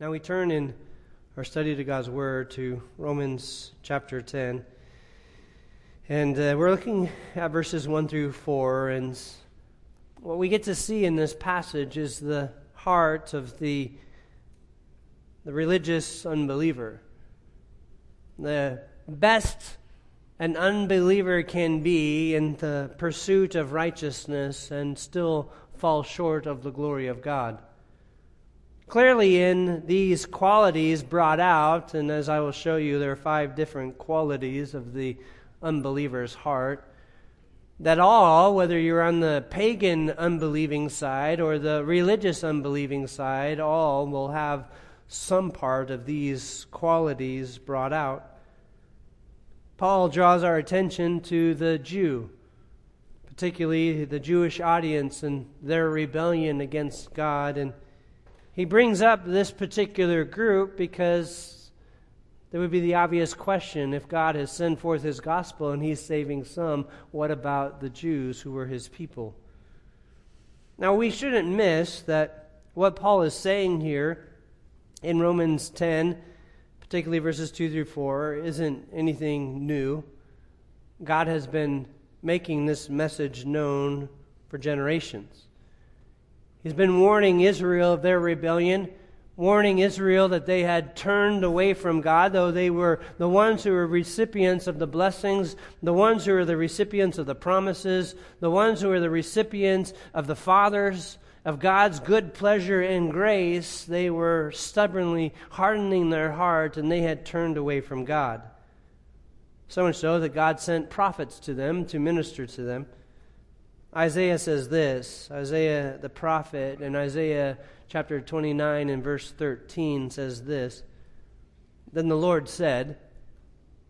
Now we turn in our study to God's Word to Romans chapter 10, and we're looking at verses 1 through 4, and what we get to see in this passage is the heart of the religious unbeliever. The best an unbeliever can be in the pursuit of righteousness and still fall short of the glory of God. Clearly in these qualities brought out, and as I will show you, there are five different qualities of the unbeliever's heart, that all, whether you're on the pagan unbelieving side or the religious unbelieving side, all will have some part of these qualities brought out. Paul draws our attention to the Jew, particularly the Jewish audience and their rebellion against God, and he brings up this particular group because there would be the obvious question, if God has sent forth his gospel and he's saving some, what about the Jews who were his people? Now we shouldn't miss that what Paul is saying here in Romans 10, particularly verses 2 through 4, isn't anything new. God has been making this message known for generations. He's been warning Israel of their rebellion, warning Israel that they had turned away from God, though they were the ones who were recipients of the blessings, the ones who were the recipients of the promises, the ones who were the recipients of the fathers, of God's good pleasure and grace. They were stubbornly hardening their heart, and they had turned away from God. So much so that God sent prophets to them to minister to them. Isaiah says this, Isaiah the prophet, in Isaiah chapter 29 and verse 13 says this, "Then the Lord said,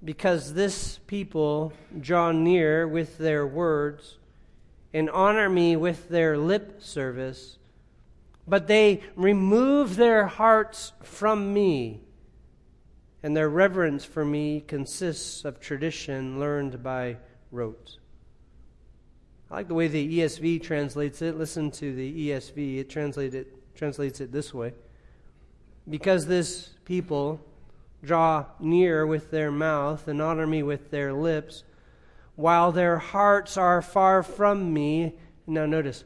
because this people draw near with their words and honor me with their lip service, but they remove their hearts from me, and their reverence for me consists of tradition learned by rote." I like the way the ESV translates it. Listen to the ESV. It translates it this way. "Because this people draw near with their mouth and honor me with their lips, while their hearts are far from me." Now notice.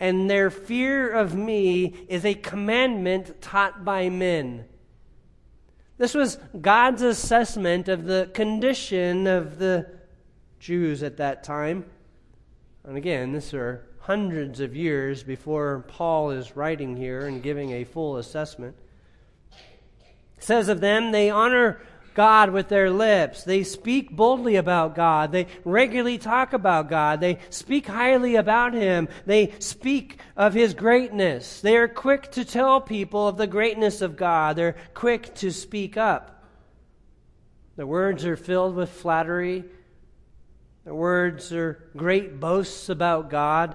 "And their fear of me is a commandment taught by men." This was God's assessment of the condition of the Jews at that time. And again, these are hundreds of years before Paul is writing here and giving a full assessment. It says of them, they honor God with their lips. They speak boldly about God. They regularly talk about God. They speak highly about Him. They speak of His greatness. They are quick to tell people of the greatness of God. They're quick to speak up. Their words are filled with flattery. Their words are great boasts about God,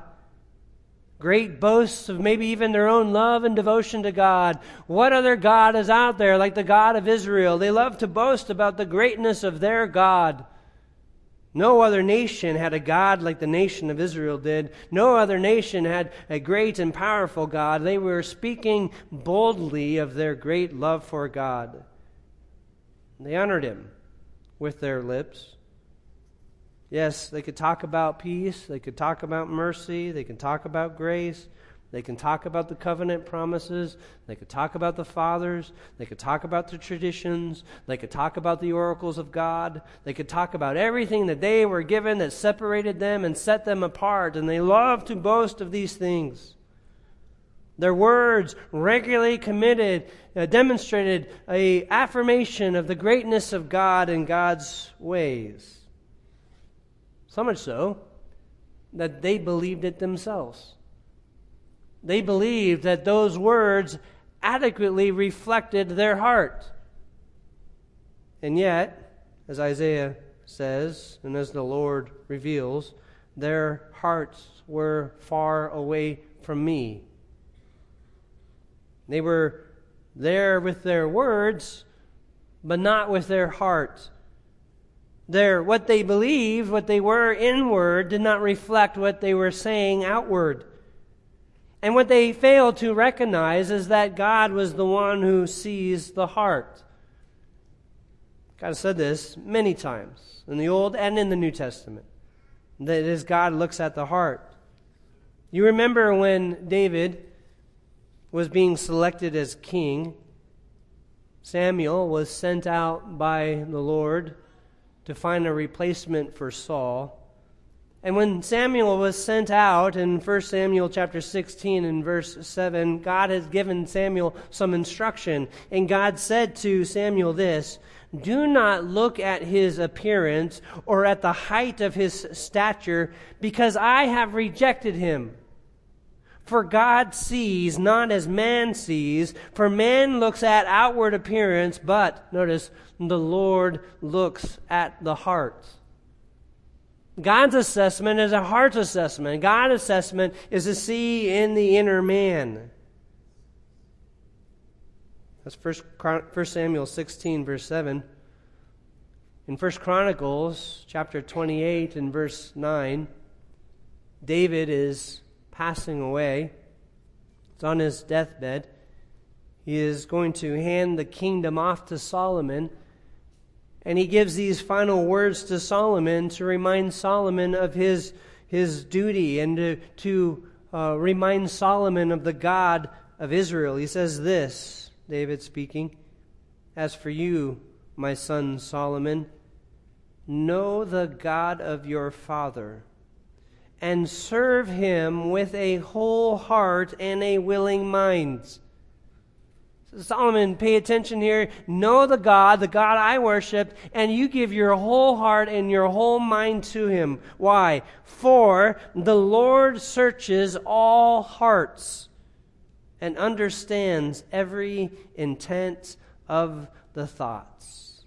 great boasts of maybe even their own love and devotion to God. What other God is out there like the God of Israel? They love to boast about the greatness of their God. No other nation had a God like the nation of Israel did. No other nation had a great and powerful God. They were speaking boldly of their great love for God. They honored Him with their lips. Yes, they could talk about peace, they could talk about mercy, they can talk about grace, they can talk about the covenant promises, they could talk about the fathers, they could talk about the traditions, they could talk about the oracles of God, they could talk about everything that they were given that separated them and set them apart, and they loved to boast of these things. Their words regularly demonstrated an affirmation of the greatness of God and God's ways. So much so that they believed it themselves. They believed that those words adequately reflected their heart. And yet, as Isaiah says, and as the Lord reveals, their hearts were far away from me. They were there with their words, but not with their heart. What they believed, what they were inward, did not reflect what they were saying outward. And what they fail to recognize is that God was the one who sees the heart. God has said this many times in the Old and in the New Testament, that it is God looks at the heart. You remember when David was being selected as king, Samuel was sent out by the Lord to find a replacement for Saul. And when Samuel was sent out in 1 Samuel chapter 16 and verse 7, God has given Samuel some instruction. And God said to Samuel this, "Do not look at his appearance or at the height of his stature, because I have rejected him. For God sees not as man sees, for man looks at outward appearance, but," notice, "the Lord looks at the heart." God's assessment is a heart's assessment. God's assessment is to see in the inner man. That's 1 Samuel 16, verse 7. In 1 Chronicles chapter 28 and verse 9, David is passing away. It's on his deathbed. He is going to hand the kingdom off to Solomon. And he gives these final words to Solomon to remind Solomon of his duty and to remind Solomon of the God of Israel. He says this, David speaking, "As for you, my son Solomon, know the God of your father and serve him with a whole heart and a willing mind." Solomon, pay attention here. Know the God I worship, and you give your whole heart and your whole mind to him. Why? "For the Lord searches all hearts and understands every intent of the thoughts."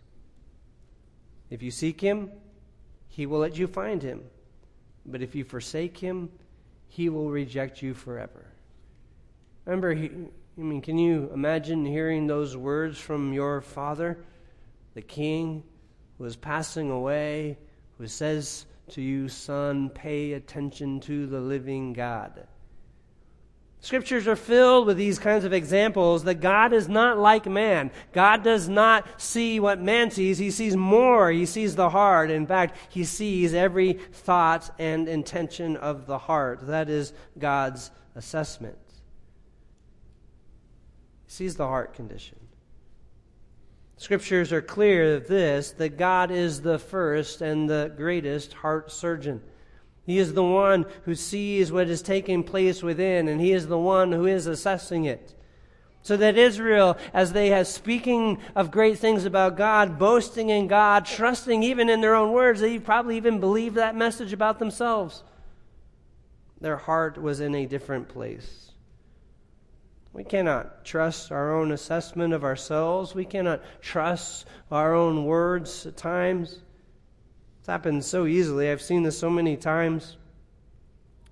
If you seek him, he will let you find him. But if you forsake him, he will reject you forever. Remember, can you imagine hearing those words from your father, the king who is passing away, who says to you, "Son, pay attention to the living God"? Scriptures are filled with these kinds of examples that God is not like man. God does not see what man sees. He sees more. He sees the heart. In fact, he sees every thought and intention of the heart. That is God's assessment. Sees the heart condition. Scriptures are clear of this, that God is the first and the greatest heart surgeon. He is the one who sees what is taking place within, and he is the one who is assessing it. So that Israel, as they have speaking of great things about God, boasting in God, trusting even in their own words, they probably even believed that message about themselves. Their heart was in a different place. We cannot trust our own assessment of ourselves. We cannot trust our own words at times. It's happened so easily. I've seen this so many times,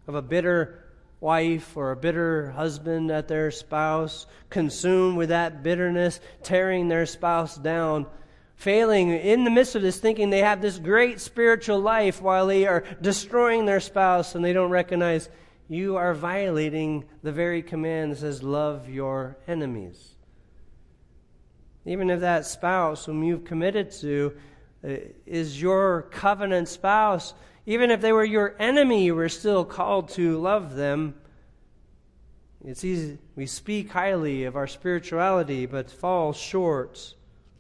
of a bitter wife or a bitter husband at their spouse, consumed with that bitterness, tearing their spouse down, failing in the midst of this, thinking they have this great spiritual life while they are destroying their spouse, and they don't recognize you are violating the very command that says, "Love your enemies." Even if that spouse whom you've committed to is your covenant spouse, even if they were your enemy, you were still called to love them. It's easy. We speak highly of our spirituality, but fall short.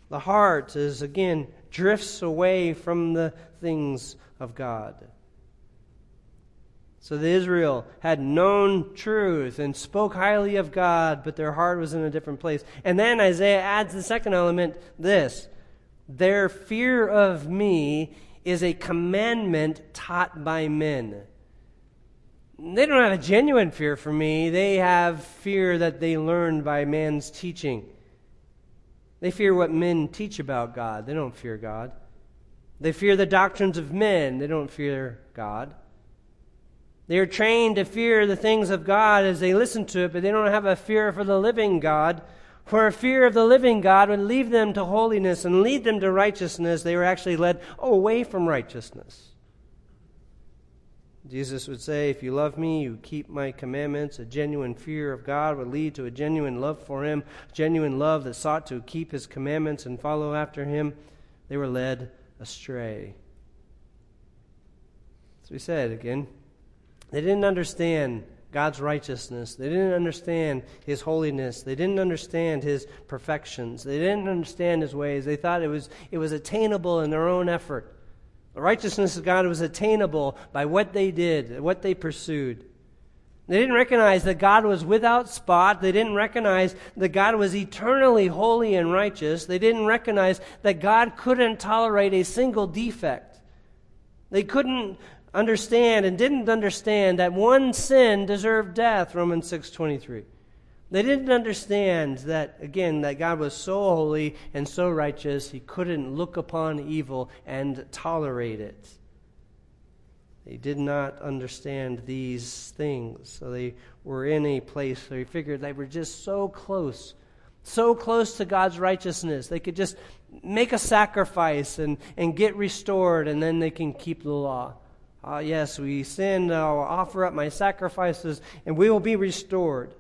The heart is, again, drifts away from the things of God. So the Israel had known truth and spoke highly of God, but their heart was in a different place. And then Isaiah adds the second element, this: their fear of me is a commandment taught by men. They don't have a genuine fear for me. They have fear that they learned by man's teaching. They fear what men teach about God. They don't fear God. They fear the doctrines of men. They don't fear God. They are trained to fear the things of God as they listen to it, but they don't have a fear for the living God. For a fear of the living God would lead them to holiness and lead them to righteousness. They were actually led away from righteousness. Jesus would say, if you love me, you keep my commandments. A genuine fear of God would lead to a genuine love for him, genuine love that sought to keep his commandments and follow after him. They were led astray. As we said again, they didn't understand God's righteousness. They didn't understand his holiness. They didn't understand his perfections. They didn't understand his ways. They thought it was attainable in their own effort. The righteousness of God was attainable by what they did, what they pursued. They didn't recognize that God was without spot. They didn't recognize that God was eternally holy and righteous. They didn't recognize that God couldn't tolerate a single defect. They couldn't understand and didn't understand that one sin deserved death, Romans 6:23. They didn't understand that, again, that God was so holy and so righteous, he couldn't look upon evil and tolerate it. They did not understand these things. So they were in a place where they figured they were just so close to God's righteousness. They could just make a sacrifice and get restored, and then they can keep the law. Yes, we sinned, I'll offer up my sacrifices, and we will be restored.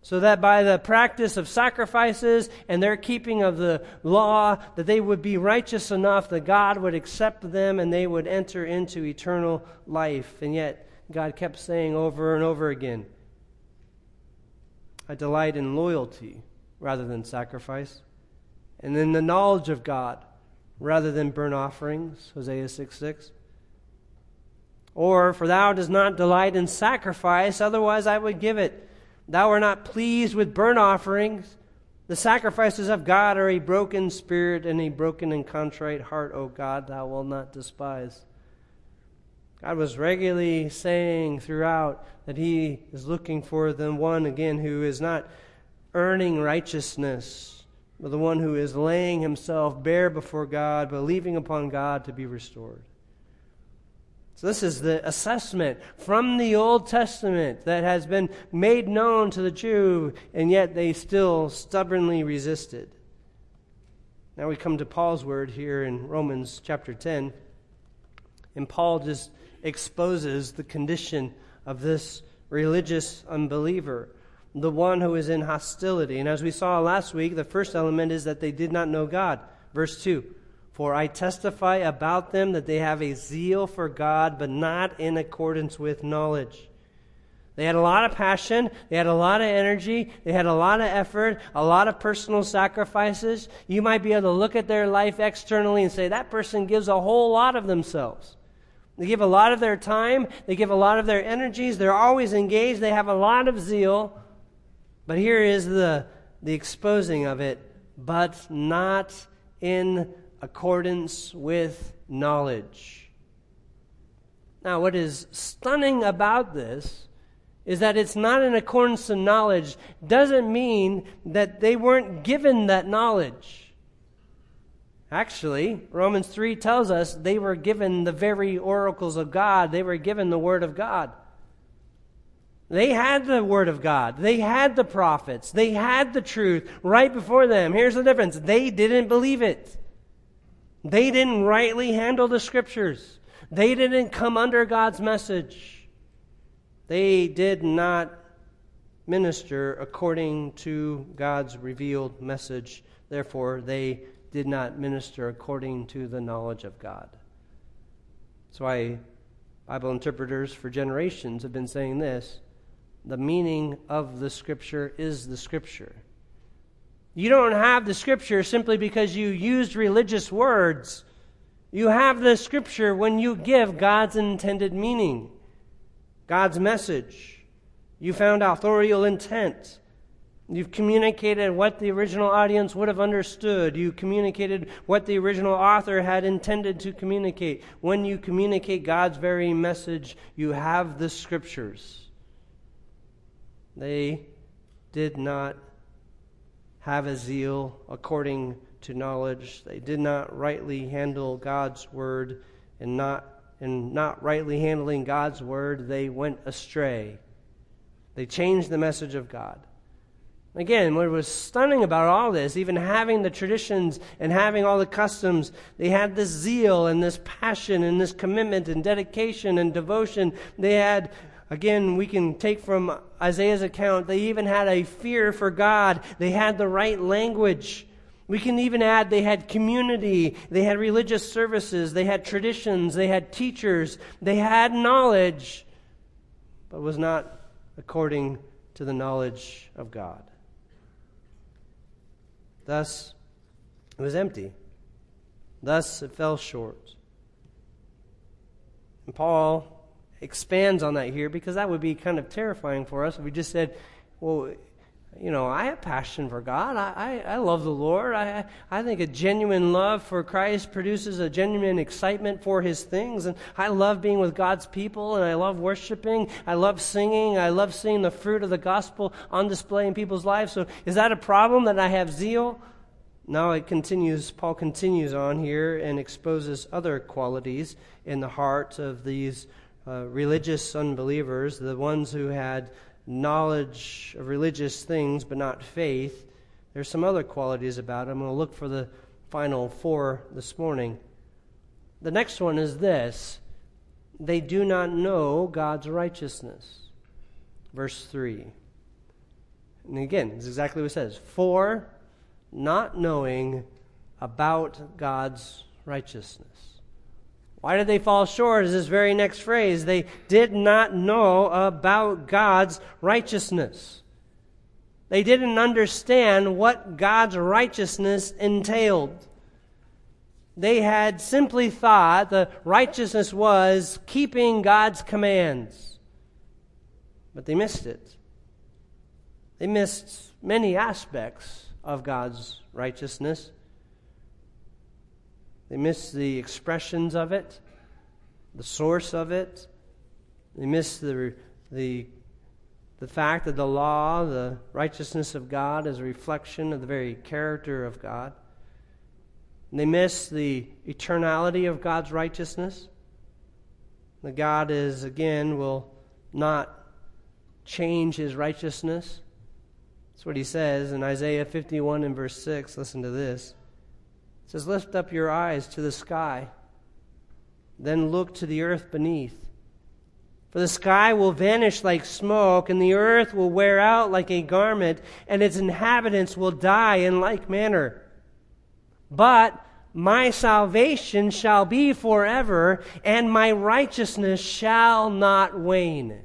So that by the practice of sacrifices and their keeping of the law, that they would be righteous enough that God would accept them and they would enter into eternal life. And yet, God kept saying over and over again, I delight in loyalty rather than sacrifice, and in the knowledge of God rather than burnt offerings, Hosea 6:6. Or, for thou dost not delight in sacrifice, otherwise I would give it. Thou art not pleased with burnt offerings. The sacrifices of God are a broken spirit and a broken and contrite heart, O God, thou wilt not despise. God was regularly saying throughout that he is looking for the one, again, who is not earning righteousness, but the one who is laying himself bare before God, believing upon God to be restored. So this is the assessment from the Old Testament that has been made known to the Jew, and yet they still stubbornly resisted. Now we come to Paul's word here in Romans chapter 10, and Paul just exposes the condition of this religious unbeliever, the one who is in hostility. And as we saw last week, the first element is that they did not know God. Verse 2. For I testify about them that they have a zeal for God, but not in accordance with knowledge. They had a lot of passion. They had a lot of energy. They had a lot of effort, a lot of personal sacrifices. You might be able to look at their life externally and say, that person gives a whole lot of themselves. They give a lot of their time. They give a lot of their energies. They're always engaged. They have a lot of zeal. But here is the exposing of it, but not in accordance with knowledge. Now, what is stunning about this is that it's not in accordance with knowledge. Doesn't mean that they weren't given that knowledge. Actually, Romans 3 tells us they were given the very oracles of God. They were given the Word of God. They had the Word of God. They had the prophets. They had the truth right before them. Here's the difference. They didn't believe it. They didn't rightly handle the Scriptures. They didn't come under God's message. They did not minister according to God's revealed message. Therefore, they did not minister according to the knowledge of God. That's why Bible interpreters for generations have been saying this. The meaning of the Scripture is the Scripture. You don't have the Scripture simply because you used religious words. You have the Scripture when you give God's intended meaning, God's message. You found authorial intent. You've communicated what the original audience would have understood. You communicated what the original author had intended to communicate. When you communicate God's very message, you have the Scriptures. They did not have a zeal according to knowledge. They did not rightly handle God's word, and not rightly handling God's word, they went astray. They changed the message of God. Again, what was stunning about all this, even having the traditions and having all the customs, they had this zeal and this passion and this commitment and dedication and devotion. They had, again, we can take from Isaiah's account, they even had a fear for God. They had the right language. We can even add they had community, they had religious services, they had traditions, they had teachers, they had knowledge, but was not according to the knowledge of God. Thus, it was empty. Thus, it fell short. And Paul expands on that here because that would be kind of terrifying for us if we just said, well, you know, I have passion for God. I love the Lord. I think a genuine love for Christ produces a genuine excitement for his things. And I love being with God's people, and I love worshiping. I love singing. I love seeing the fruit of the gospel on display in people's lives. So is that a problem that I have zeal? Now it continues, Paul continues on here and exposes other qualities in the heart of these religious unbelievers, the ones who had knowledge of religious things but not faith. There's some other qualities about it. I'm going to look for the final four this morning. The next one is this: they do not know God's righteousness. Verse 3. And again, it's exactly what it says. For not knowing about God's righteousness. Why did they fall short is this very next phrase. They did not know about God's righteousness. They didn't understand what God's righteousness entailed. They had simply thought the righteousness was keeping God's commands. But they missed it. They missed many aspects of God's righteousness. They miss the expressions of it, the source of it. They miss the fact that the law, the righteousness of God, is a reflection of the very character of God. And they miss the eternality of God's righteousness. That God is, again, will not change his righteousness. That's what he says in Isaiah 51 and verse 6. Listen to this. It says, lift up your eyes to the sky, then look to the earth beneath. For the sky will vanish like smoke, and the earth will wear out like a garment, and its inhabitants will die in like manner. But my salvation shall be forever, and my righteousness shall not wane.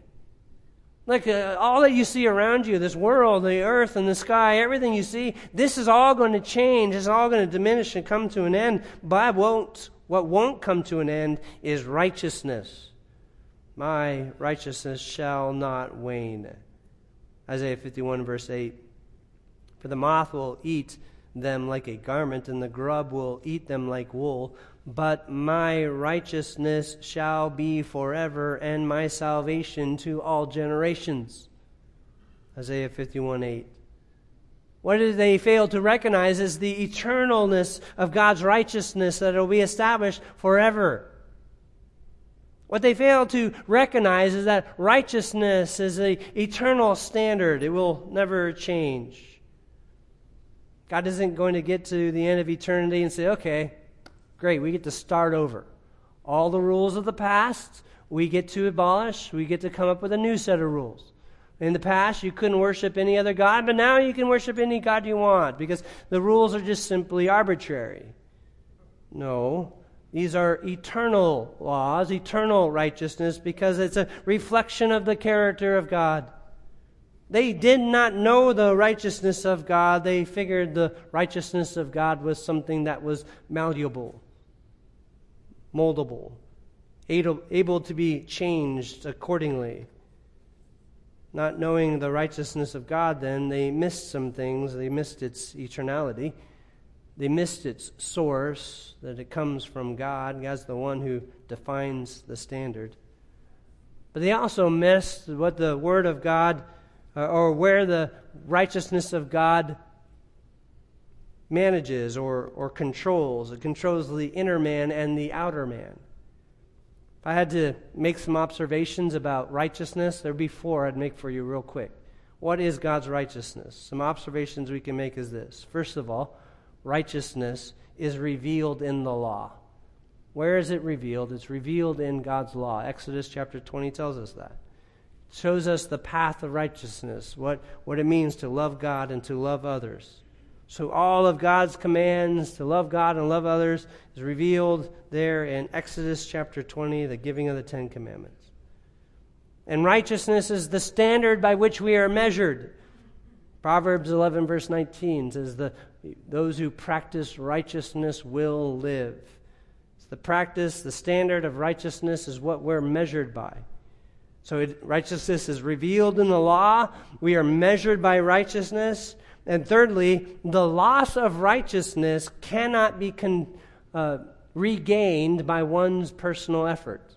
Look, all that you see around you, this world, the earth and the sky, everything you see, this is all going to change. It's all going to diminish and come to an end. But what won't come to an end is righteousness. My righteousness shall not wane. Isaiah 51 verse 8. For the moth will eat them like a garment, and the grub will eat them like wool. But my righteousness shall be forever, and my salvation to all generations. Isaiah 51:8. What did they fail to recognize is the eternalness of God's righteousness that will be established forever. What they fail to recognize is that righteousness is an eternal standard. It will never change. God isn't going to get to the end of eternity and say, okay, great, we get to start over. All the rules of the past, we get to abolish. We get to come up with a new set of rules. In the past, you couldn't worship any other god, but now you can worship any god you want because the rules are just simply arbitrary. No, these are eternal laws, eternal righteousness, because it's a reflection of the character of God. They did not know the righteousness of God. They figured the righteousness of God was something that was malleable, moldable, able to be changed accordingly. Not knowing the righteousness of God, then, they missed some things. They missed its eternality. They missed its source, that it comes from God. God's the one who defines the standard. But they also missed what the Word of God, or where the righteousness of God manages or controls. It controls the inner man and the outer man. If I had to make some observations about righteousness, there would be four I'd make for you real quick. What is God's righteousness? Some observations we can make is this. First of all, righteousness is revealed in the law. Where is it revealed? It's revealed in God's law. Exodus chapter 20 tells us that. It shows us the path of righteousness, what it means to love God and to love others. So all of God's commands to love God and love others is revealed there in Exodus chapter 20, the giving of the Ten Commandments. And righteousness is the standard by which we are measured. Proverbs 11 verse 19 says, those who practice righteousness will live. It's the practice, the standard of righteousness is what we're measured by. So righteousness is revealed in the law. We are measured by righteousness. And thirdly, the loss of righteousness cannot be regained by one's personal effort.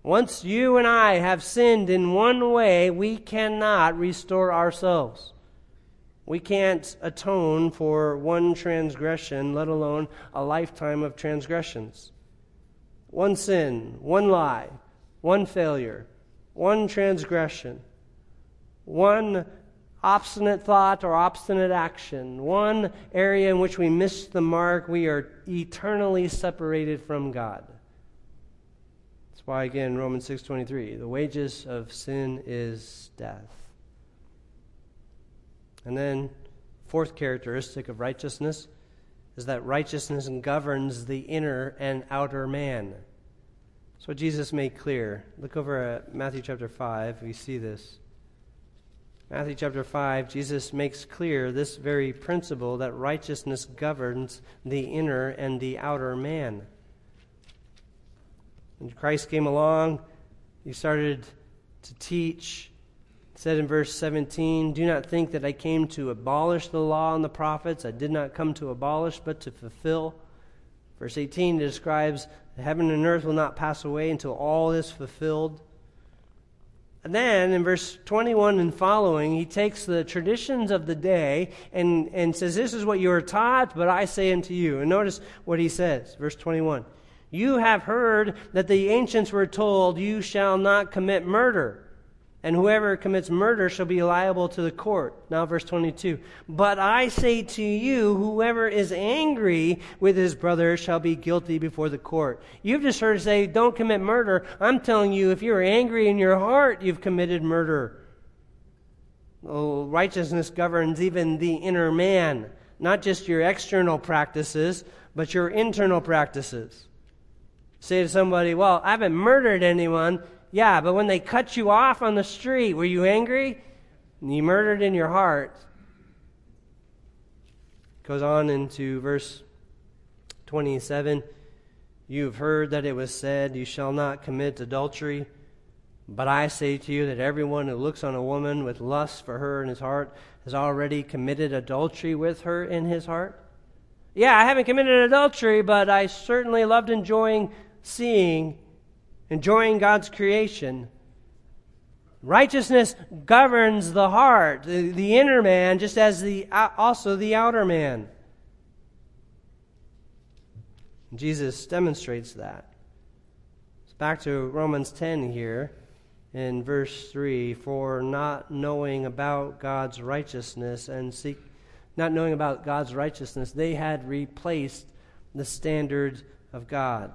Once you and I have sinned in one way, we cannot restore ourselves. We can't atone for one transgression, let alone a lifetime of transgressions. One sin, one lie, one failure, one transgression, one obstinate thought or obstinate action, one area in which we miss the mark, we are eternally separated from God. That's why, again, Romans 6:23, the wages of sin is death. And then, fourth characteristic of righteousness is that righteousness governs the inner and outer man. That's what Jesus made clear. Look over at Matthew chapter 5, we see this. Matthew chapter 5, Jesus makes clear this very principle that righteousness governs the inner and the outer man. When Christ came along, he started to teach. He said in verse 17, "Do not think that I came to abolish the law and the prophets. I did not come to abolish, but to fulfill." Verse 18 describes that heaven and earth will not pass away until all is fulfilled. And then in verse 21 and following, he takes the traditions of the day and says, "This is what you are taught, but I say unto you." And notice what he says, verse 21. "You have heard that the ancients were told, you shall not commit murder. And whoever commits murder shall be liable to the court." Now verse 22. "But I say to you, whoever is angry with his brother shall be guilty before the court." You've just heard say, don't commit murder. I'm telling you, if you're angry in your heart, you've committed murder. Oh, righteousness governs even the inner man. Not just your external practices, but your internal practices. Say to somebody, "Well, I haven't murdered anyone." Yeah, but when they cut you off on the street, were you angry? And you murdered in your heart. Goes on into verse 27. "You've heard that it was said, you shall not commit adultery. But I say to you that everyone who looks on a woman with lust for her in his heart has already committed adultery with her in his heart." Yeah, I haven't committed adultery, but I certainly loved enjoying God's creation. Righteousness governs the heart, the inner man, just as also the outer man. Jesus demonstrates that. It's back to Romans 10 here in verse 3, "For not knowing about God's righteousness, they had replaced the standard of God."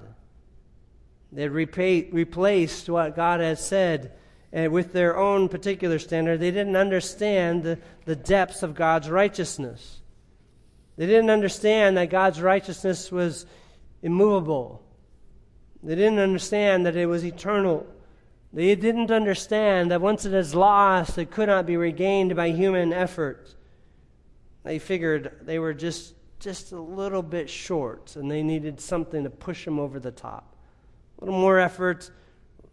They replaced what God had said with their own particular standard. They didn't understand the depths of God's righteousness. They didn't understand that God's righteousness was immovable. They didn't understand that it was eternal. They didn't understand that once it is lost, it could not be regained by human effort. They figured they were just a little bit short, and they needed something to push them over the top. A little more effort,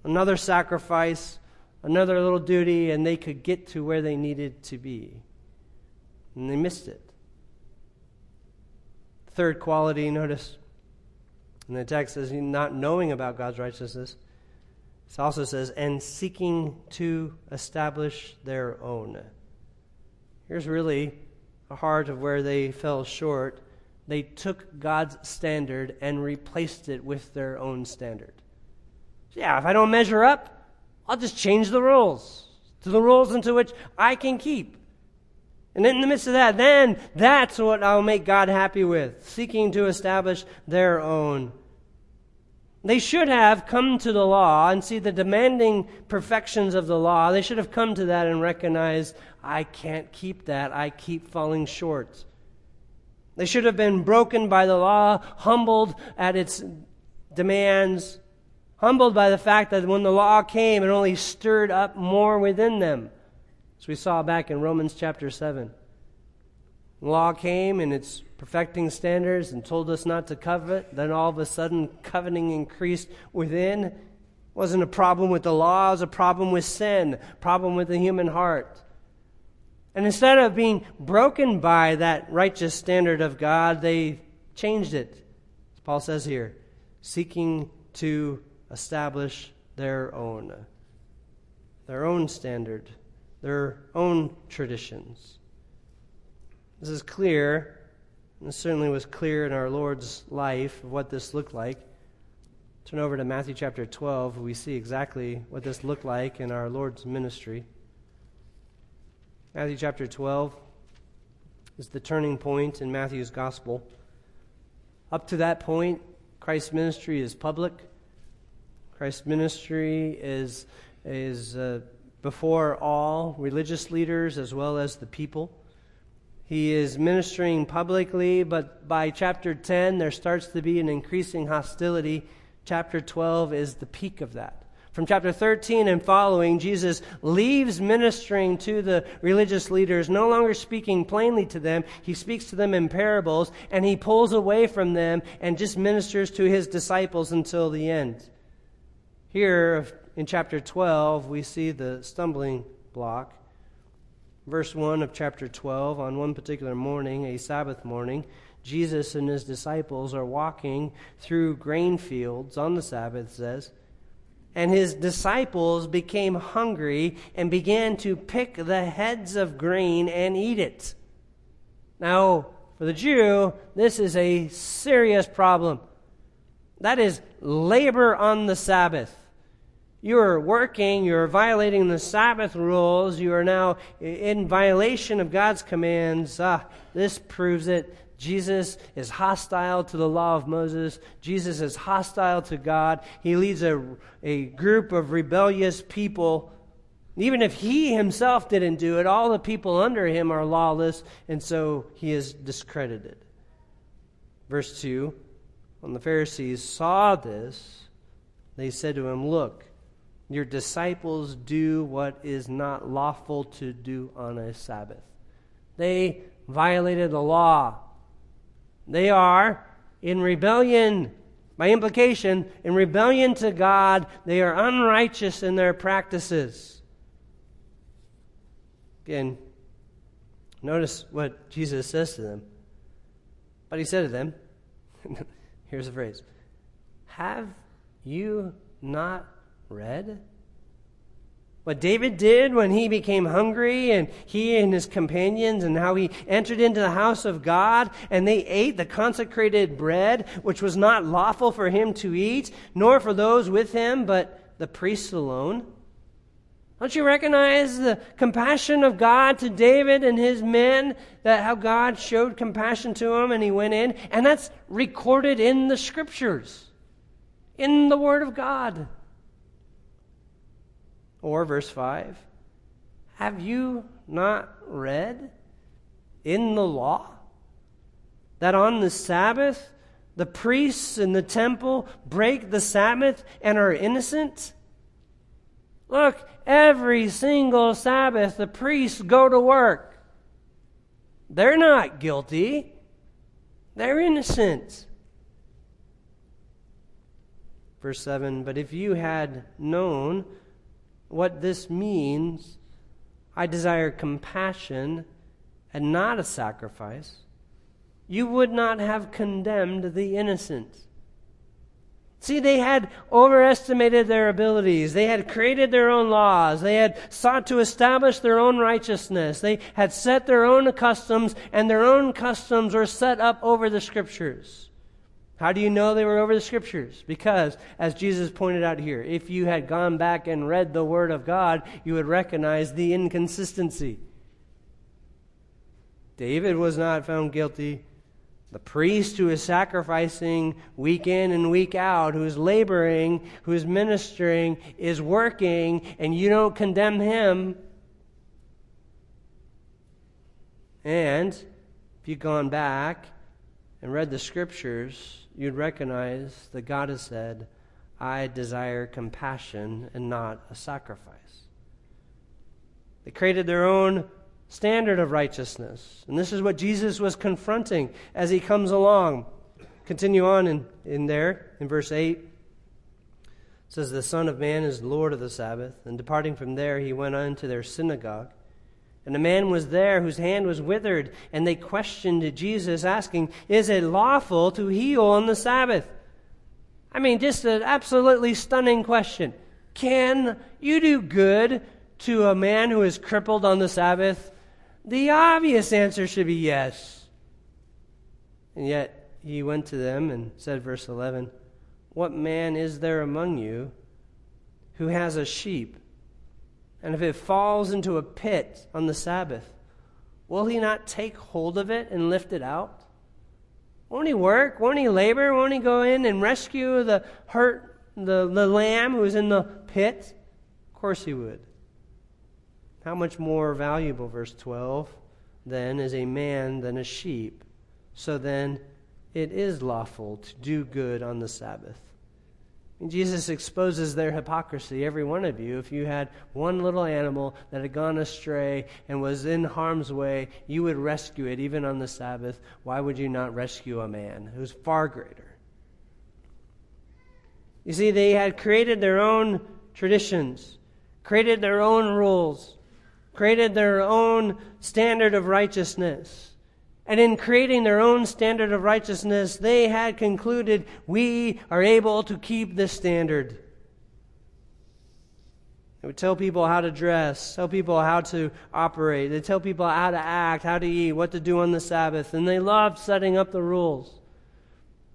another sacrifice, another little duty, and they could get to where they needed to be. And they missed it. Third quality, notice, and the text says, not knowing about God's righteousness. It also says, and seeking to establish their own. Here's really the heart of where they fell short. They took God's standard and replaced it with their own standard. Yeah, if I don't measure up, I'll just change the rules. to the rules into which I can keep. And in the midst of that, then that's what I'll make God happy with, seeking to establish their own. They should have come to the law and see the demanding perfections of the law. They should have come to that and recognized, I can't keep that. I keep falling short. They should have been broken by the law, humbled at its demands, humbled by the fact that when the law came, it only stirred up more within them, as we saw back in Romans chapter 7. The law came in its perfecting standards and told us not to covet. Then all of a sudden, coveting increased within. It wasn't a problem with the law. It was a problem with sin, a problem with the human heart. And instead of being broken by that righteous standard of God, they changed it, as Paul says here, seeking to establish their own standard, their own traditions. This is clear, and this certainly was clear in our Lord's life of what this looked like. Turn over to Matthew chapter 12, where we see exactly what this looked like in our Lord's ministry. Matthew chapter 12 is the turning point in Matthew's gospel. Up to that point, Christ's ministry is public. Christ's ministry is before all religious leaders as well as the people. He is ministering publicly, but by chapter 10, there starts to be an increasing hostility. Chapter 12 is the peak of that. From chapter 13 and following, Jesus leaves ministering to the religious leaders, no longer speaking plainly to them. He speaks to them in parables, and he pulls away from them and just ministers to his disciples until the end. Here in chapter 12, we see the stumbling block. Verse 1 of chapter 12, on one particular morning, a Sabbath morning, Jesus and his disciples are walking through grain fields on the Sabbath, it says, and his disciples became hungry and began to pick the heads of grain and eat it. Now, for the Jew, this is a serious problem. That is labor on the Sabbath. You are working, you are violating the Sabbath rules, you are now in violation of God's commands. This proves it. Jesus is hostile to the law of Moses. Jesus is hostile to God. He leads a group of rebellious people. Even if he himself didn't do it, all the people under him are lawless, and so he is discredited. Verse 2, when the Pharisees saw this, they said to him, "Look, your disciples do what is not lawful to do on a Sabbath." They violated the law. They are in rebellion, by implication, in rebellion to God. They are unrighteous in their practices. Again, notice what Jesus says to them. But he said to them, here's the phrase, "Have you not read what David did when he became hungry, and he and his companions, and how he entered into the house of God, and they ate the consecrated bread, which was not lawful for him to eat, nor for those with him, but the priests alone? Don't you recognize the compassion of God to David and his men, that how God showed compassion to him, and he went in?" And that's recorded in the Scriptures, in the Word of God. Or verse 5, "Have you not read in the law that on the Sabbath the priests in the temple break the Sabbath and are innocent? Look, every single Sabbath the priests go to work. They're not guilty. They're innocent." Verse 7, "But if you had known what this means, I desire compassion and not a sacrifice, you would not have condemned the innocent." See, they had overestimated their abilities. They had created their own laws. They had sought to establish their own righteousness. They had set their own customs, and their own customs were set up over the Scriptures. How do you know they were over the Scriptures? Because, as Jesus pointed out here, if you had gone back and read the Word of God, you would recognize the inconsistency. David was not found guilty. The priest who is sacrificing week in and week out, who is laboring, who is ministering, is working, and you don't condemn him. And if you've gone back and read the Scriptures, you'd recognize that God has said, I desire compassion and not a sacrifice. They created their own standard of righteousness. And this is what Jesus was confronting as he comes along. Continue on in verse 8. It says, the Son of Man is Lord of the Sabbath. And departing from there, he went on to their synagogue. And a man was there whose hand was withered, and they questioned Jesus, asking, is it lawful to heal on the Sabbath? I mean, just an absolutely stunning question. Can you do good to a man who is crippled on the Sabbath? The obvious answer should be yes. And yet he went to them and said, verse 11, what man is there among you who has a sheep? And if it falls into a pit on the Sabbath, will he not take hold of it and lift it out? Won't he work? Won't he labor? Won't he go in and rescue the hurt, the lamb who is in the pit? Of course he would. How much more valuable, verse 12, then is a man than a sheep? So then it is lawful to do good on the Sabbath. And Jesus exposes their hypocrisy, every one of you. If you had one little animal that had gone astray and was in harm's way, you would rescue it even on the Sabbath. Why would you not rescue a man who's far greater? You see, they had created their own traditions, created their own rules, created their own standard of righteousness. And in creating their own standard of righteousness, they had concluded, we are able to keep this standard. They would tell people how to dress, tell people how to operate. They tell people how to act, how to eat, what to do on the Sabbath. And they loved setting up the rules.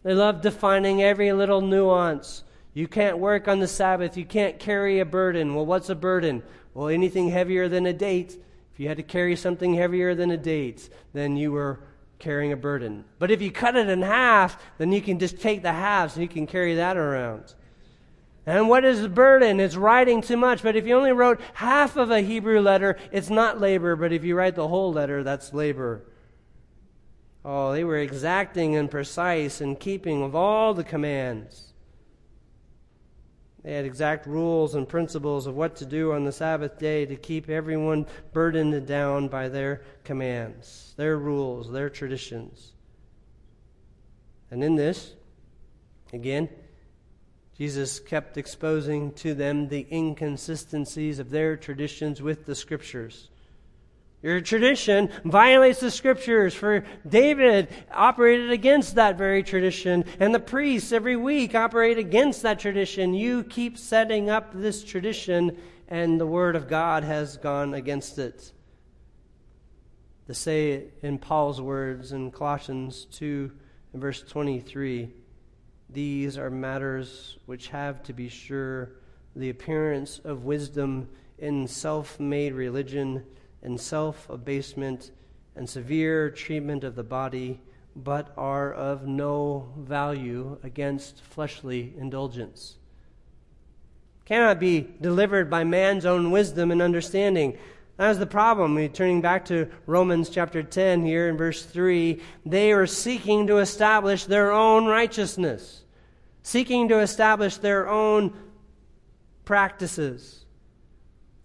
They loved defining every little nuance. You can't work on the Sabbath. You can't carry a burden. Well, what's a burden? Well, anything heavier than a date. If you had to carry something heavier than a date, then you were carrying a burden. But if you cut it in half, then you can just take the halves and you can carry that around. And what is the burden? It's writing too much. But if you only wrote half of a Hebrew letter, it's not labor. But if you write the whole letter, that's labor. Oh, they were exacting and precise in keeping of all the commands. They had exact rules and principles of what to do on the Sabbath day to keep everyone burdened down by their commands, their rules, their traditions. And in this, again, Jesus kept exposing to them the inconsistencies of their traditions with the Scriptures. Your tradition violates the Scriptures, for David operated against that very tradition, and the priests every week operate against that tradition. You keep setting up this tradition, and the Word of God has gone against it. To say it in Paul's words in Colossians 2 and verse 23, these are matters which have, to be sure, the appearance of wisdom in self-made religion and self-abasement, and severe treatment of the body, but are of no value against fleshly indulgence. Cannot be delivered by man's own wisdom and understanding. That was the problem. We're turning back to Romans chapter 10 here in verse 3. They are seeking to establish their own righteousness, seeking to establish their own practices.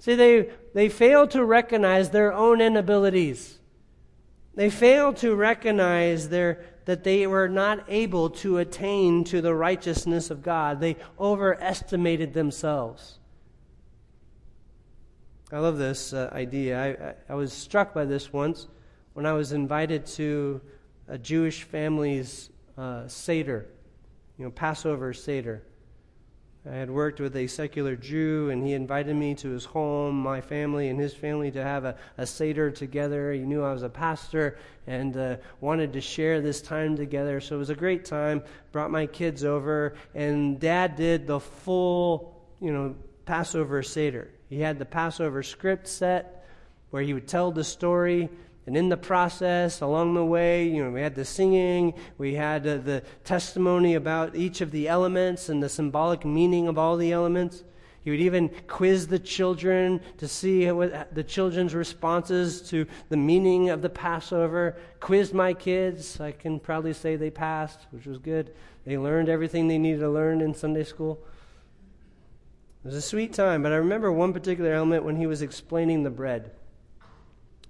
See, they fail to recognize their own inabilities. They fail to recognize that they were not able to attain to the righteousness of God. They overestimated themselves. I love this idea. I was struck by this once when I was invited to a Jewish family's Seder, Passover Seder. I had worked with a secular Jew, and he invited me to his home, my family and his family, to have a Seder together. He knew I was a pastor and wanted to share this time together. So it was a great time. Brought my kids over, and Dad did the full, Passover Seder. He had the Passover script set where he would tell the story. And in the process, along the way, we had the singing, we had the testimony about each of the elements and the symbolic meaning of all the elements. He would even quiz the children to see what the children's responses to the meaning of the Passover. Quizzed my kids. I can proudly say they passed, which was good. They learned everything they needed to learn in Sunday school. It was a sweet time, but I remember one particular element when he was explaining the bread.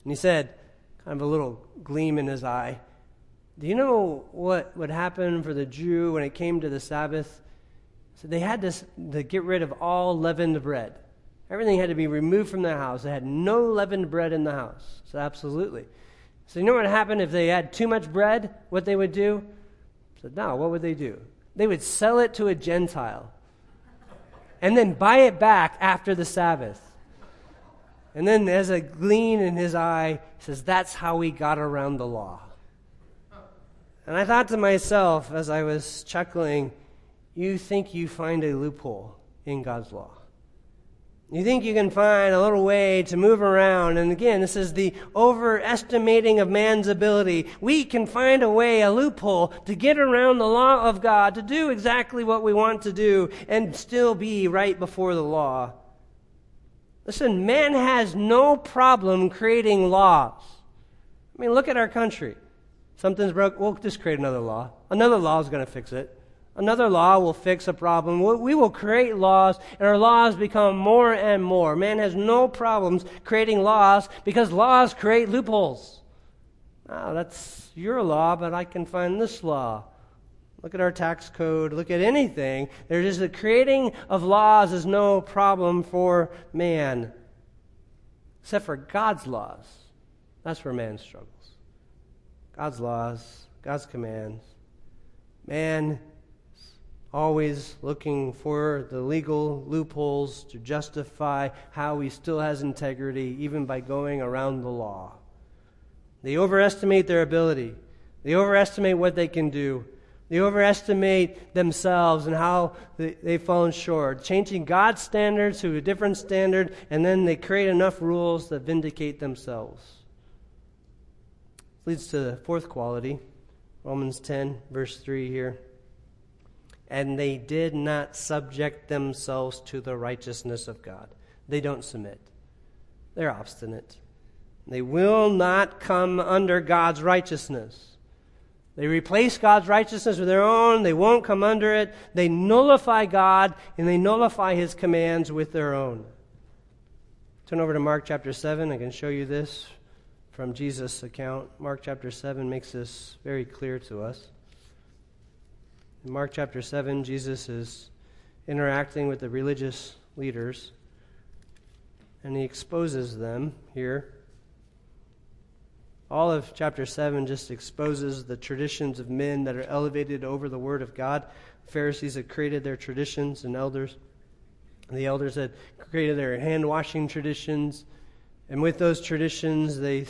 And he said, kind of a little gleam in his eye, do you know what would happen for the Jew when it came to the Sabbath? So they had to get rid of all leavened bread. Everything had to be removed from the house. They had no leavened bread in the house. So absolutely. So you know what happened if they had too much bread? What they would do? I said, no, what would they do? They would sell it to a Gentile and then buy it back after the Sabbath. And then there's a gleam in his eye. He says, that's how we got around the law. And I thought to myself as I was chuckling, you think you find a loophole in God's law. You think you can find a little way to move around. And again, this is the overestimating of man's ability. We can find a way, a loophole, to get around the law of God, to do exactly what we want to do and still be right before the law. Listen, man has no problem creating laws. I mean, look at our country. Something's broke, we'll just create another law. Another law is going to fix it. Another law will fix a problem. We will create laws, and our laws become more and more. Man has no problems creating laws because laws create loopholes. Oh, that's your law, but I can find this law. Look at our tax code. Look at anything. There's just the creating of laws is no problem for man. Except for God's laws. That's where man struggles. God's laws, God's commands. Man is always looking for the legal loopholes to justify how he still has integrity, even by going around the law. They overestimate their ability. They overestimate what they can do. They overestimate themselves and how they've fallen short, changing God's standards to a different standard, and then they create enough rules that vindicate themselves. Leads to the fourth quality, Romans 10, verse 3 here. And they did not subject themselves to the righteousness of God. They don't submit. They're obstinate. They will not come under God's righteousness. They replace God's righteousness with their own. They won't come under it. They nullify God, and they nullify his commands with their own. Turn over to Mark chapter 7. I can show you this from Jesus' account. Mark chapter 7 makes this very clear to us. In Mark chapter 7, Jesus is interacting with the religious leaders, and he exposes them here. All of chapter 7 just exposes the traditions of men that are elevated over the Word of God. The Pharisees had created their traditions, and elders. The elders had created their hand-washing traditions. And with those traditions, they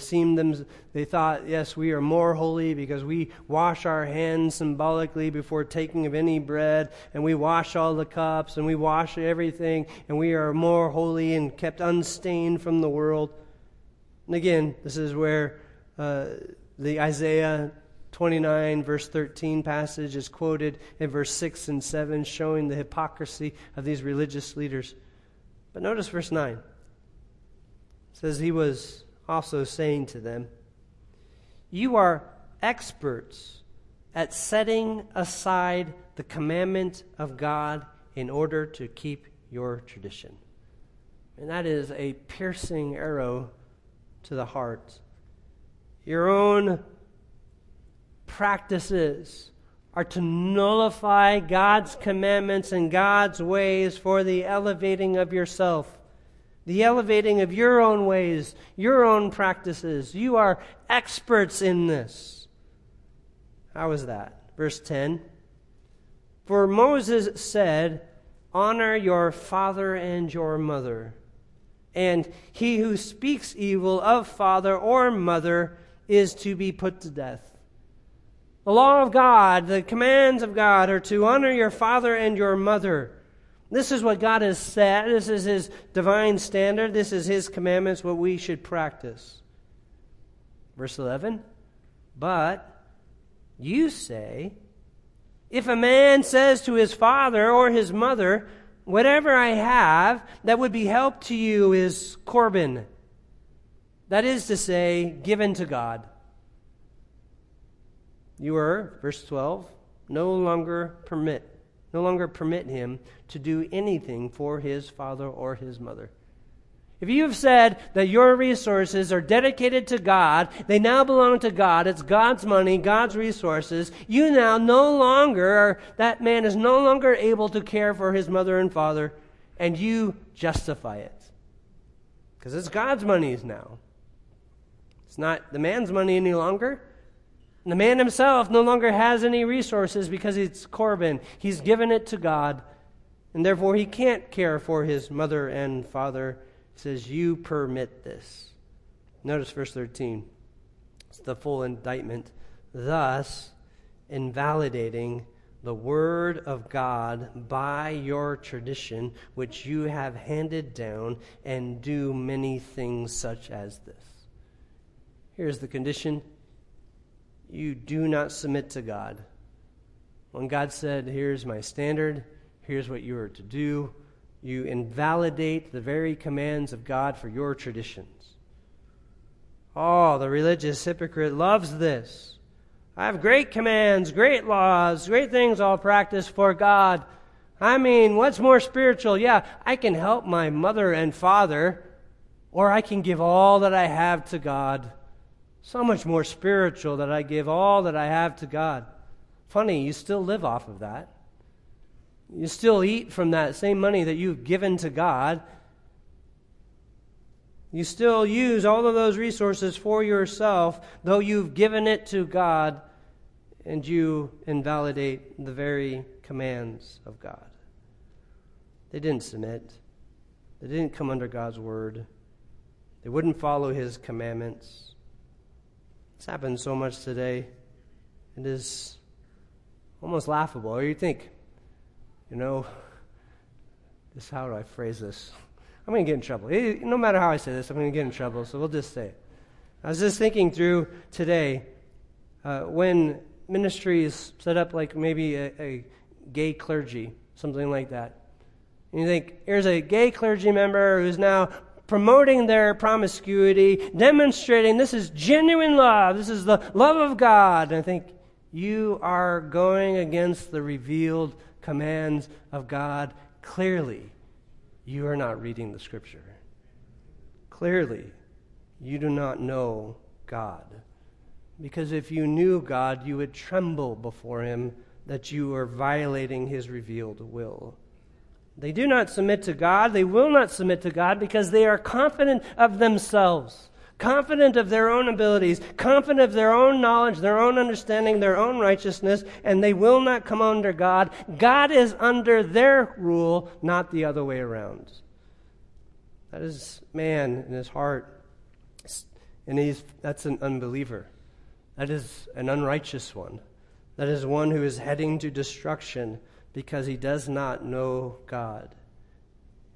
thought, yes, we are more holy because we wash our hands symbolically before taking of any bread, and we wash all the cups, and we wash everything, and we are more holy and kept unstained from the world. And again, this is where the Isaiah 29 verse 13 passage is quoted in verse 6 and 7, showing the hypocrisy of these religious leaders. But notice verse 9. It says, he was also saying to them, you are experts at setting aside the commandment of God in order to keep your tradition. And that is a piercing arrow to the heart. Your own practices are to nullify God's commandments and God's ways for the elevating of yourself, the elevating of your own ways, your own practices. You are experts in this. How is that? Verse 10, for Moses said, honor your father and your mother. And he who speaks evil of father or mother is to be put to death. The law of God, the commands of God are to honor your father and your mother. This is what God has said. This is his divine standard. This is his commandments, what we should practice. Verse 11, but you say, if a man says to his father or his mother, whatever I have that would be help to you is Corban. That is to say, given to God. You are, verse 12, no longer permit him to do anything for his father or his mother. If you have said that your resources are dedicated to God, they now belong to God, it's God's money, God's resources, you now no longer, or that man is no longer able to care for his mother and father, and you justify it. Because it's God's money now. It's not the man's money any longer. And the man himself no longer has any resources because it's Corban. He's given it to God, and therefore he can't care for his mother and father. It says, you permit this. Notice verse 13. It's the full indictment. Thus, invalidating the word of God by your tradition, which you have handed down, and do many things such as this. Here's the condition. You do not submit to God. When God said, here's my standard, here's what you are to do, you invalidate the very commands of God for your traditions. Oh, the religious hypocrite loves this. I have great commands, great laws, great things I'll practice for God. I mean, what's more spiritual? Yeah, I can help my mother and father, or I can give all that I have to God. So much more spiritual that I give all that I have to God. Funny, you still live off of that. You still eat from that same money that you've given to God. You still use all of those resources for yourself, though you've given it to God, and you invalidate the very commands of God. They didn't submit. They didn't come under God's word. They wouldn't follow his commandments. This happens so much today. It is almost laughable. Or you think, you know, this, how do I phrase this? I'm going to get in trouble. No matter how I say this, I'm going to get in trouble, so we'll just say it. I was just thinking through today, when ministry is set up like maybe a gay clergy, something like that. And you think, here's a gay clergy member who's now promoting their promiscuity, demonstrating this is genuine love, this is the love of God. And I think, you are going against the revealed commands of God. Clearly, you are not reading the Scripture. Clearly, you do not know God. Because if you knew God, you would tremble before him that you are violating his revealed will. They do not submit to God. They will not submit to God because they are confident of themselves, confident of their own abilities, confident of their own knowledge, their own understanding, their own righteousness, and they will not come under God. God is under their rule, not the other way around. That is man in his heart, and that's an unbeliever. That is an unrighteous one. That is one who is heading to destruction because he does not know God,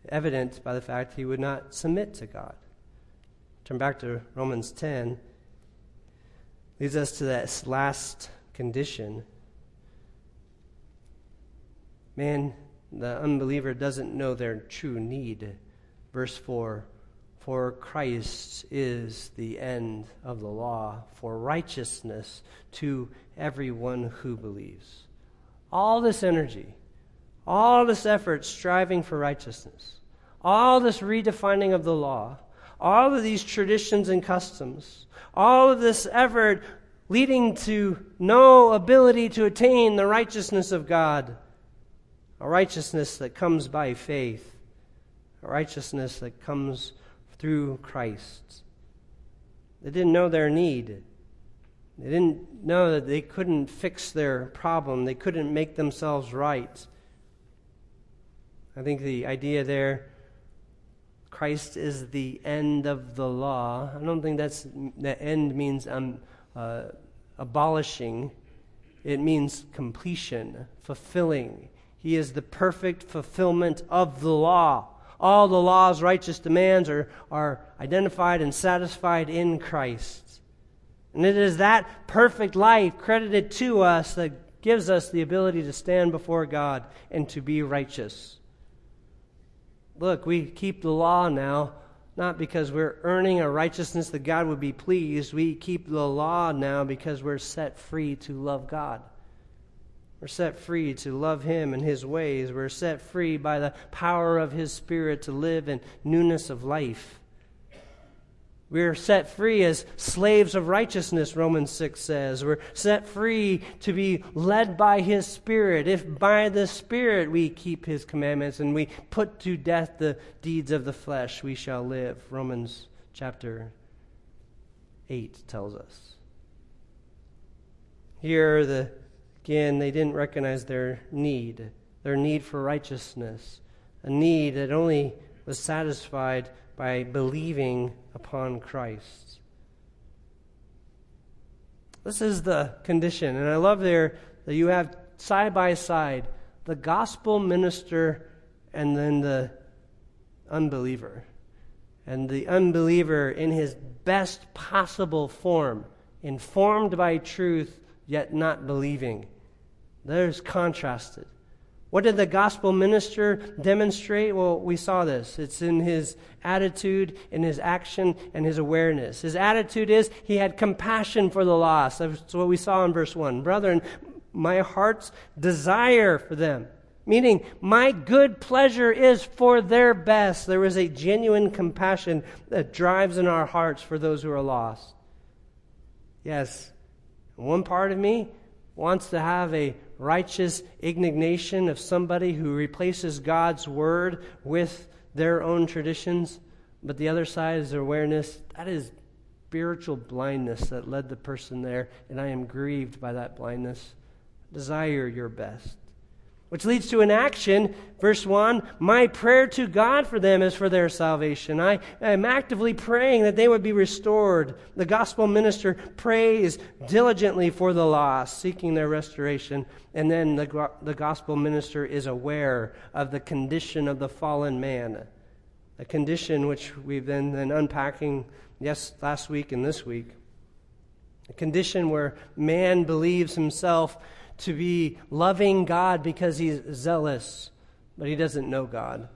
evidenced by the fact he would not submit to God. Turn back to Romans 10. Leads us to that last condition. Man, the unbeliever doesn't know their true need. Verse 4, for Christ is the end of the law for righteousness to everyone who believes. All this energy, all this effort striving for righteousness, all this redefining of the law, all of these traditions and customs, all of this effort leading to no ability to attain the righteousness of God, a righteousness that comes by faith, a righteousness that comes through Christ. They didn't know their need. They didn't know that they couldn't fix their problem. They couldn't make themselves right. I think the idea there, Christ is the end of the law. I don't think that end means abolishing. It means completion, fulfilling. He is the perfect fulfillment of the law. All the law's righteous demands are identified and satisfied in Christ. And it is that perfect life credited to us that gives us the ability to stand before God and to be righteous. Look, we keep the law now, not because we're earning a righteousness that God would be pleased. We keep the law now because we're set free to love God. We're set free to love Him and His ways. We're set free by the power of His Spirit to live in newness of life. We're set free as slaves of righteousness, Romans 6 says. We're set free to be led by His Spirit. If by the Spirit we keep His commandments and we put to death the deeds of the flesh, we shall live, Romans chapter 8 tells us. Here, again, they didn't recognize their need for righteousness, a need that only was satisfied by believing upon Christ. This is the condition. And I love there that you have side by side the gospel minister and then the unbeliever. And the unbeliever in his best possible form, informed by truth, yet not believing. There's contrasted. What did the gospel minister demonstrate? Well, we saw this. It's in his attitude, in his action, and his awareness. His attitude is he had compassion for the lost. That's what we saw in verse 1. Brethren, my heart's desire for them, meaning my good pleasure is for their best. There is a genuine compassion that drives in our hearts for those who are lost. Yes, one part of me wants to have a righteous indignation of somebody who replaces God's word with their own traditions. But the other side is awareness. That is spiritual blindness that led the person there, and I am grieved by that blindness. Desire your best. Which leads to an action. Verse 1, my prayer to God for them is for their salvation. I am actively praying that they would be restored. The gospel minister prays diligently for the lost, seeking their restoration. And then the gospel minister is aware of the condition of the fallen man, a condition which we've been unpacking last week and this week, a condition where man believes himself to be loving God because he's zealous, but he doesn't know God.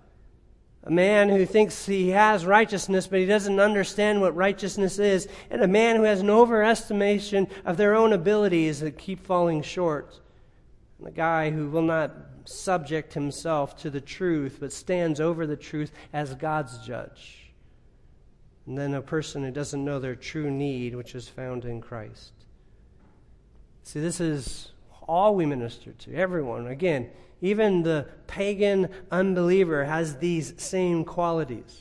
A man who thinks he has righteousness, but he doesn't understand what righteousness is. And a man who has an overestimation of their own abilities that keep falling short. And a guy who will not subject himself to the truth, but stands over the truth as God's judge. And then a person who doesn't know their true need, which is found in Christ. See, this is all we minister to, everyone. Again, even the pagan unbeliever has these same qualities.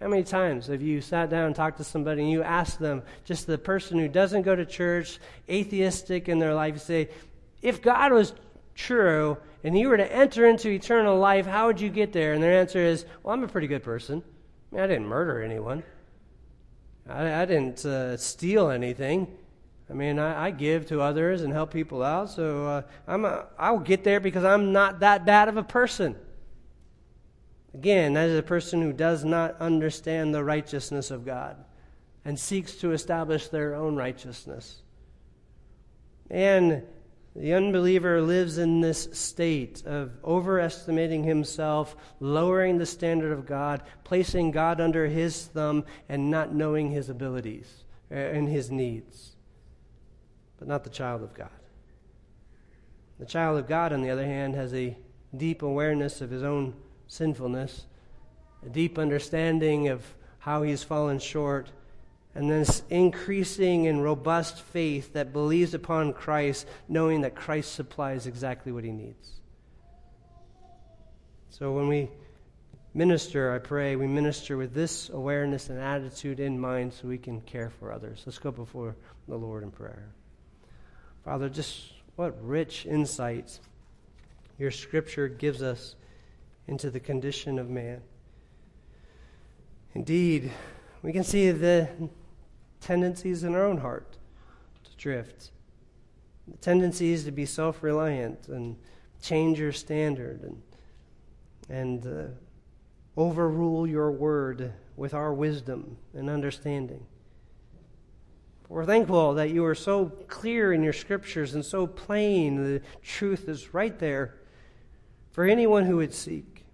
How many times have you sat down and talked to somebody and you ask them, just the person who doesn't go to church, atheistic in their life, you say, if God was true and you were to enter into eternal life, how would you get there? And their answer is, well, I'm a pretty good person. I didn't murder anyone. I didn't steal anything. I mean, I give to others and help people out, so I'll get there because I'm not that bad of a person. Again, that is a person who does not understand the righteousness of God and seeks to establish their own righteousness. And the unbeliever lives in this state of overestimating himself, lowering the standard of God, placing God under his thumb, and not knowing his abilities and his needs. But not the child of God. The child of God, on the other hand, has a deep awareness of his own sinfulness, a deep understanding of how he's fallen short, and this increasing and robust faith that believes upon Christ, knowing that Christ supplies exactly what he needs. So when we minister, I pray, we minister with this awareness and attitude in mind so we can care for others. Let's go before the Lord in prayer. Father, just what rich insights your Scripture gives us into the condition of man. Indeed, we can see the tendencies in our own heart to drift, the tendencies to be self-reliant and change your standard and overrule your word with our wisdom and understanding. We're thankful that you are so clear in your scriptures and so plain. The truth is right there for anyone who would seek,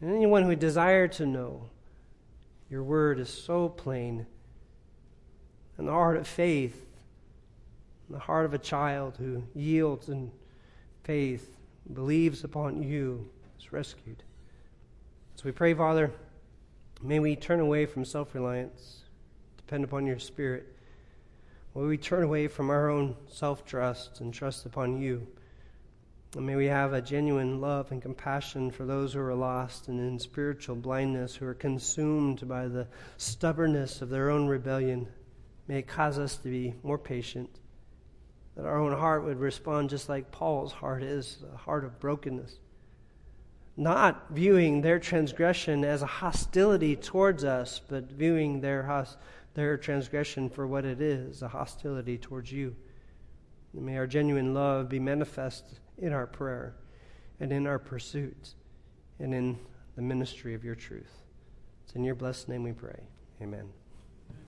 and anyone who would desire to know. Your word is so plain. And the heart of faith, the heart of a child who yields in faith, believes upon you, is rescued. So we pray, Father, may we turn away from self-reliance, depend upon your Spirit. May we turn away from our own self-trust and trust upon you. And may we have a genuine love and compassion for those who are lost and in spiritual blindness, who are consumed by the stubbornness of their own rebellion. May it cause us to be more patient, that our own heart would respond just like Paul's heart is, a heart of brokenness, not viewing their transgression as a hostility towards us, but viewing their transgression for what it is, a hostility towards you. And may our genuine love be manifest in our prayer and in our pursuit and in the ministry of your truth. It's in your blessed name we pray. Amen.